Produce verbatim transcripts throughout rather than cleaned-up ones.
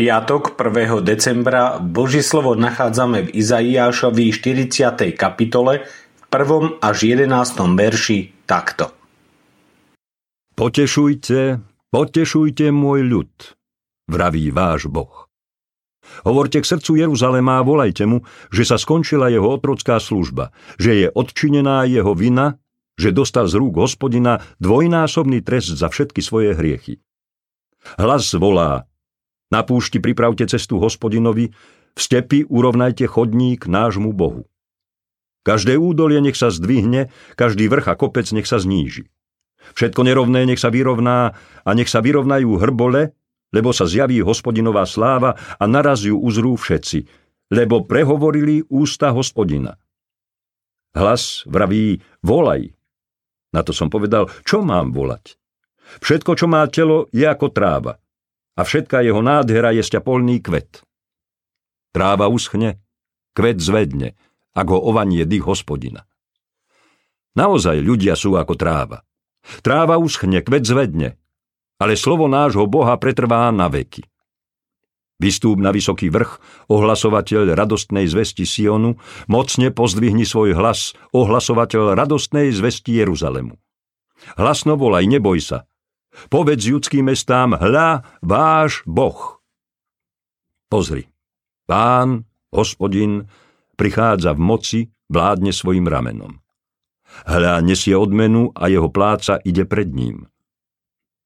piatok prvého decembra Božie slovo nachádzame v Izaiášovi štyridsiatej kapitole v prvom až jedenástom verši takto. Potešujte, potešujte môj ľud, vraví váš Boh. Hovorte k srdcu Jeruzalema a volajte mu, že sa skončila jeho otrocká služba, že je odčinená jeho vina, že dostal z rúk Hospodina dvojnásobný trest za všetky svoje hriechy. Hlas volá: Na púšti pripravte cestu Hospodinovi, v stepi urovnajte chodník nášmu Bohu. Každé údolie nech sa zdvihne, každý vrch a kopec nech sa zníži. Všetko nerovné nech sa vyrovná a nech sa vyrovnajú hrbole, lebo sa zjaví Hospodinová sláva a naraz ju uzrú všetci, lebo prehovorili ústa Hospodina. Hlas vraví: Volaj. Na to som povedal: Čo mám volať? Všetko, čo má telo, je ako tráva. A všetká jeho nádhera je sťapolný kvet. Tráva uschne, kvet zvedne, ako ovanie dých Hospodina. Naozaj ľudia sú ako tráva. Tráva uschne, kvet zvedne, ale slovo nášho Boha pretrvá na veky. Vystúp na vysoký vrch, ohlasovateľ radostnej zvesti Sionu, mocne pozdvihni svoj hlas, ohlasovateľ radostnej zvesti Jeruzalemu. Hlasno volaj, neboj sa. Povedz judským mestám: Hľa, váš Boh. Pozri, Pán, Hospodin, prichádza v moci, vládne svojim ramenom. Hľa, nesie odmenu a jeho pláca ide pred ním.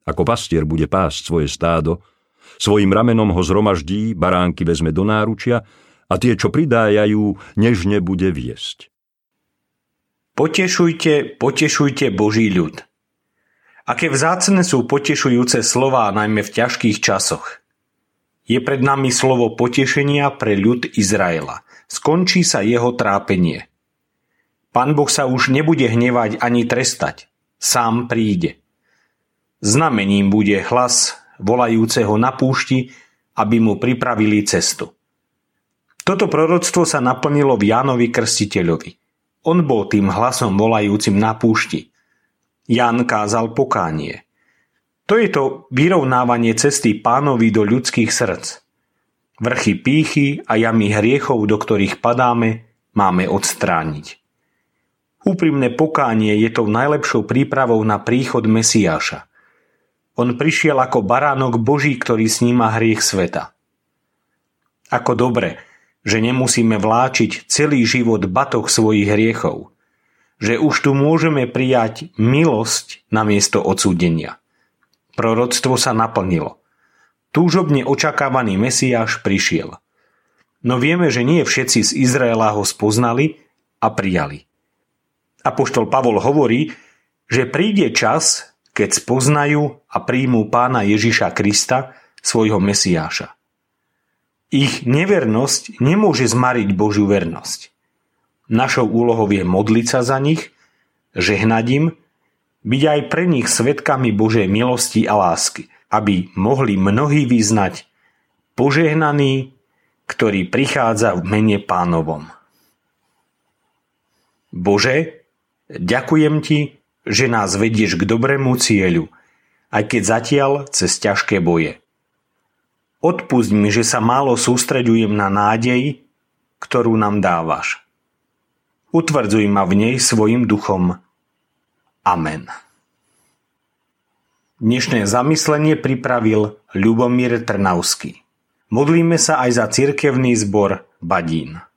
Ako pastier bude pásť svoje stádo, svojim ramenom ho zhromaždí, baránky vezme do náručia a tie, čo pridájajú, nežne bude viesť. Potešujte, potešujte Boží ľud. Aké vzácne sú potešujúce slová, najmä v ťažkých časoch. Je pred nami slovo potešenia pre ľud Izraela. Skončí sa jeho trápenie. Pán Boh sa už nebude hnevať ani trestať. Sám príde. Znamením bude hlas volajúceho na púšti, aby mu pripravili cestu. Toto proroctvo sa naplnilo v Jánovi Krstiteľovi. On bol tým hlasom volajúcim na púšti. Ján kázal pokánie. To je to vyrovnávanie cesty Pánovi do ľudských srdc. Vrchy pýchy a jamy hriechov, do ktorých padáme, máme odstrániť. Úprimné pokánie je tou najlepšou prípravou na príchod Mesiáša. On prišiel ako baránok Boží, ktorý sníma hriech sveta. Ako dobre, že nemusíme vláčiť celý život batoh svojich hriechov. Že už tu môžeme prijať milosť namiesto odsúdenia. Proroctvo sa naplnilo. Túžobne očakávaný Mesiáš prišiel. No vieme, že nie všetci z Izraela ho spoznali a prijali. Apoštol Pavol hovorí, že príde čas, keď spoznajú a príjmú Pána Ježiša Krista, svojho Mesiáša. Ich nevernosť nemôže zmariť Božiu vernosť. Našou úlohou je modliť sa za nich, žehnať im, byť aj pre nich svedkami Božej milosti a lásky, aby mohli mnohí vyznať: Požehnaný, ktorý prichádza v mene Pánovom. Bože, ďakujem Ti, že nás vedieš k dobrému cieľu, aj keď zatiaľ cez ťažké boje. Odpusť mi, že sa málo sústreďujem na nádej, ktorú nám dávaš. Utvrdzuj ma v nej svojim duchom. Amen. Dnešné zamyslenie pripravil Ľubomír Trnausky. Modlíme sa aj za cirkevný zbor Badín.